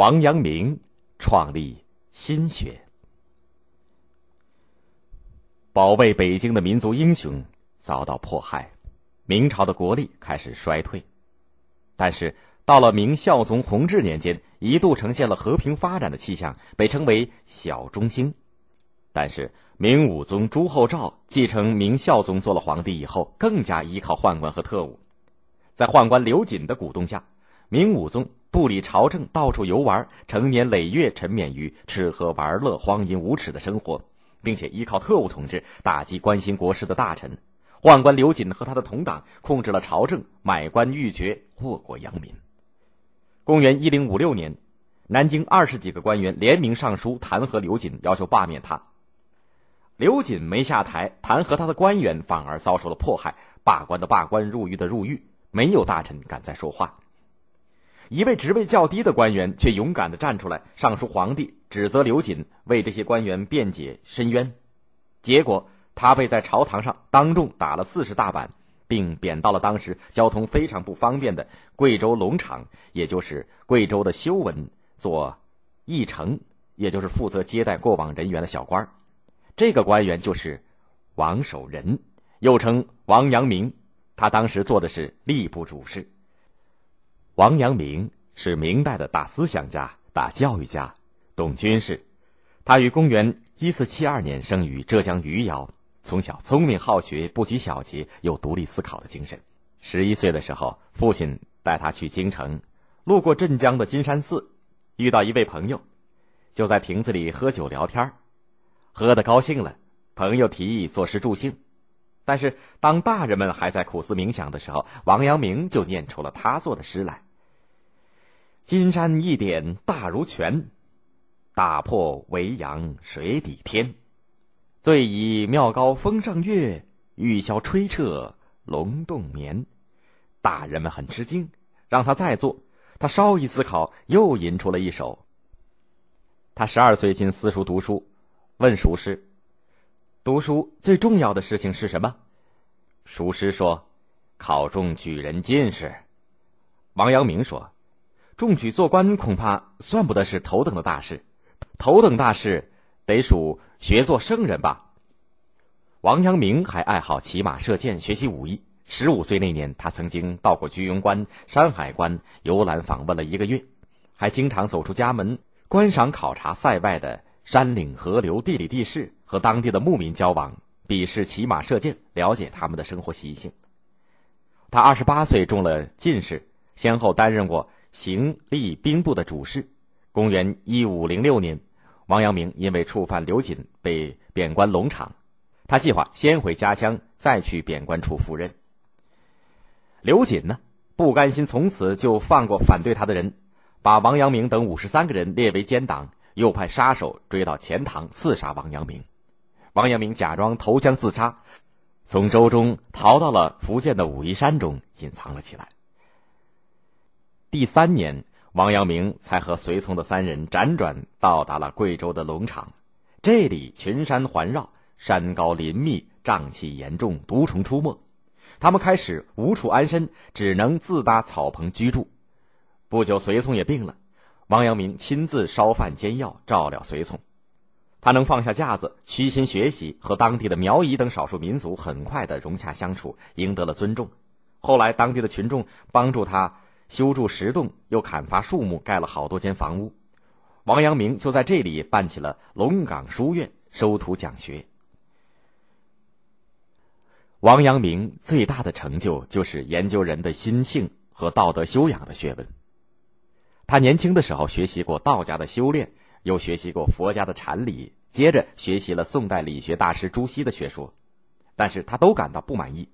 王阳明创立新学。保卫北京的民族英雄遭到迫害，明朝的国力开始衰退，但是到了明孝宗弘治年间，一度呈现了和平发展的气象，被称为小中兴。但是明武宗朱厚照继承明孝宗做了皇帝以后，更加依靠宦官和特务。在宦官刘瑾的鼓动下，明武宗不理朝政，到处游玩，成年累月沉湎于吃喝玩乐、荒淫无耻的生活，并且依靠特务统治，打击关心国事的大臣。宦官刘瑾和他的同党控制了朝政，买官鬻爵，祸国殃民。公元1056年，南京20几个官员联名上书弹劾刘瑾，要求罢免他。刘瑾没下台，弹劾他的官员反而遭受了迫害，罢官的罢官，入狱的入狱，没有大臣敢再说话。一位职位较低的官员却勇敢地站出来，上书皇帝，指责刘瑾为这些官员辩解申冤。结果他被在朝堂上当众打了40大板，并贬到了当时交通非常不方便的贵州龙场，也就是贵州的修文，做驿丞，也就是负责接待过往人员的小官。这个官员就是王守仁，又称王阳明。他当时做的是吏部主事。王阳明是明代的大思想家、大教育家、懂军事。他于公元1472年生于浙江余姚，从小聪明好学，不拘小节，有独立思考的精神。11岁的时候，父亲带他去京城，路过镇江的金山寺，遇到一位朋友，就在亭子里喝酒聊天，喝得高兴了，朋友提议作诗助兴。但是当大人们还在苦思冥想的时候，王阳明就念出了他做的诗来：金山一点大如拳，打破维扬水底天，醉倚妙高风上月，玉箫吹彻龙洞眠。大人们很吃惊，让他再做，他稍一思考，又吟出了一首。他12岁进私塾读书，问塾师：读书最重要的事情是什么？塾师说：考中举人进士。王阳明说：中举做官恐怕算不得是头等的大事，头等大事得属学做圣人吧。王阳明还爱好骑马射箭，学习武艺。15岁那年，他曾经到过居庸关、山海关游览访问了1个月，还经常走出家门，观赏考察塞外的山岭河流、地理地势，和当地的牧民交往，比试骑马射箭，了解他们的生活习性。他28岁中了进士，先后担任过刑吏兵部的主事。公元1506年，王阳明因为触犯刘瑾被贬官龙场，他计划先回家乡，再去贬官处赴任。刘瑾呢，不甘心从此就放过反对他的人，把王阳明等53个人列为奸党，又派杀手追到钱塘刺杀王阳明。王阳明假装投江自杀，从舟中逃到了福建的武夷山中隐藏了起来。第3年，王阳明才和随从的3人辗转到达了贵州的龙场。这里群山环绕，山高林密，瘴气严重，毒虫出没，他们开始无处安身，只能自搭草棚居住。不久随从也病了，王阳明亲自烧饭煎药，照料随从。他能放下架子，虚心学习，和当地的苗裔等少数民族很快地融洽相处，赢得了尊重。后来当地的群众帮助他修筑石洞，又砍伐树木，盖了好多间房屋。王阳明就在这里办起了龙岗书院，收徒讲学。王阳明最大的成就就是研究人的心性和道德修养的学问。他年轻的时候学习过道家的修炼，又学习过佛家的禅理，接着学习了宋代理学大师朱熹的学说，但是他都感到不满意。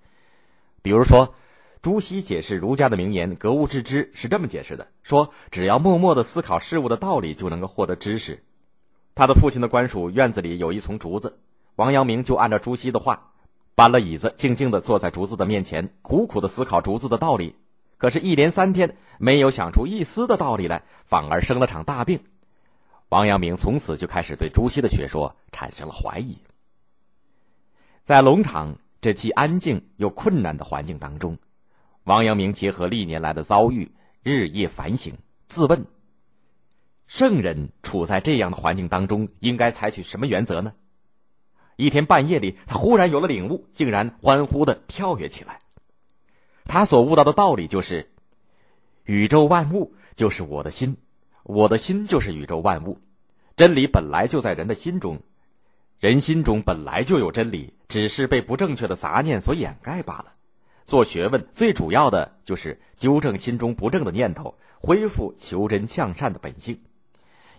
比如说，朱熹解释儒家的名言“格物致知”是这么解释的，说只要默默地思考事物的道理，就能够获得知识。他的父亲的官署院子里有一丛竹子，王阳明就按照朱熹的话，搬了椅子，静静地坐在竹子的面前，苦苦地思考竹子的道理。可是，一连3天没有想出一丝的道理来，反而生了场大病。王阳明从此就开始对朱熹的学说产生了怀疑。在龙场这既安静又困难的环境当中，王阳明结合历年来的遭遇，日夜反省自问：圣人处在这样的环境当中，应该采取什么原则呢？一天半夜里，他忽然有了领悟，竟然欢呼地跳跃起来。他所悟到的道理就是，宇宙万物就是我的心，我的心就是宇宙万物。真理本来就在人的心中，人心中本来就有真理，只是被不正确的杂念所掩盖罢了。做学问最主要的就是纠正心中不正的念头，恢复求真向善的本性。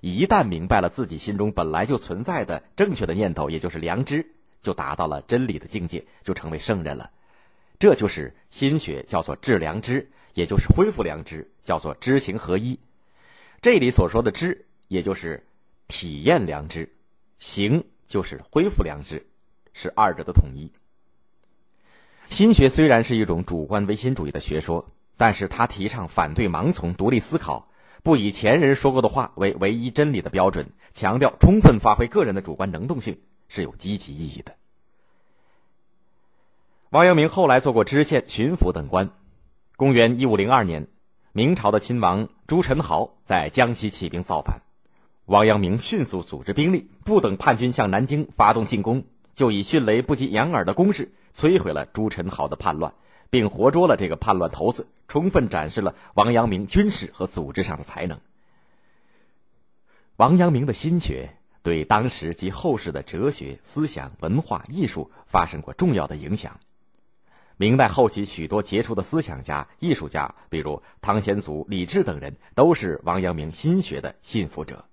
一旦明白了自己心中本来就存在的正确的念头，也就是良知，就达到了真理的境界，就成为圣人了。这就是心学叫做致良知，也就是恢复良知，叫做知行合一。这里所说的知，也就是体验良知，行就是恢复良知，是二者的统一。心学虽然是一种主观唯心主义的学说，但是它提倡反对盲从，独立思考，不以前人说过的话为唯一真理的标准，强调充分发挥个人的主观能动性，是有积极意义的。王阳明后来做过知县、巡抚等官。公元1502年，明朝的亲王朱宸濠在江西起兵造反，王阳明迅速组织兵力，不等叛军向南京发动进攻，就以迅雷不及掩耳的攻势摧毁了朱宸濠的叛乱，并活捉了这个叛乱头子，充分展示了王阳明军事和组织上的才能。王阳明的心学对当时及后世的哲学、思想、文化、艺术发生过重要的影响。明代后期许多杰出的思想家、艺术家，比如汤显祖、李志等人，都是王阳明心学的信服者。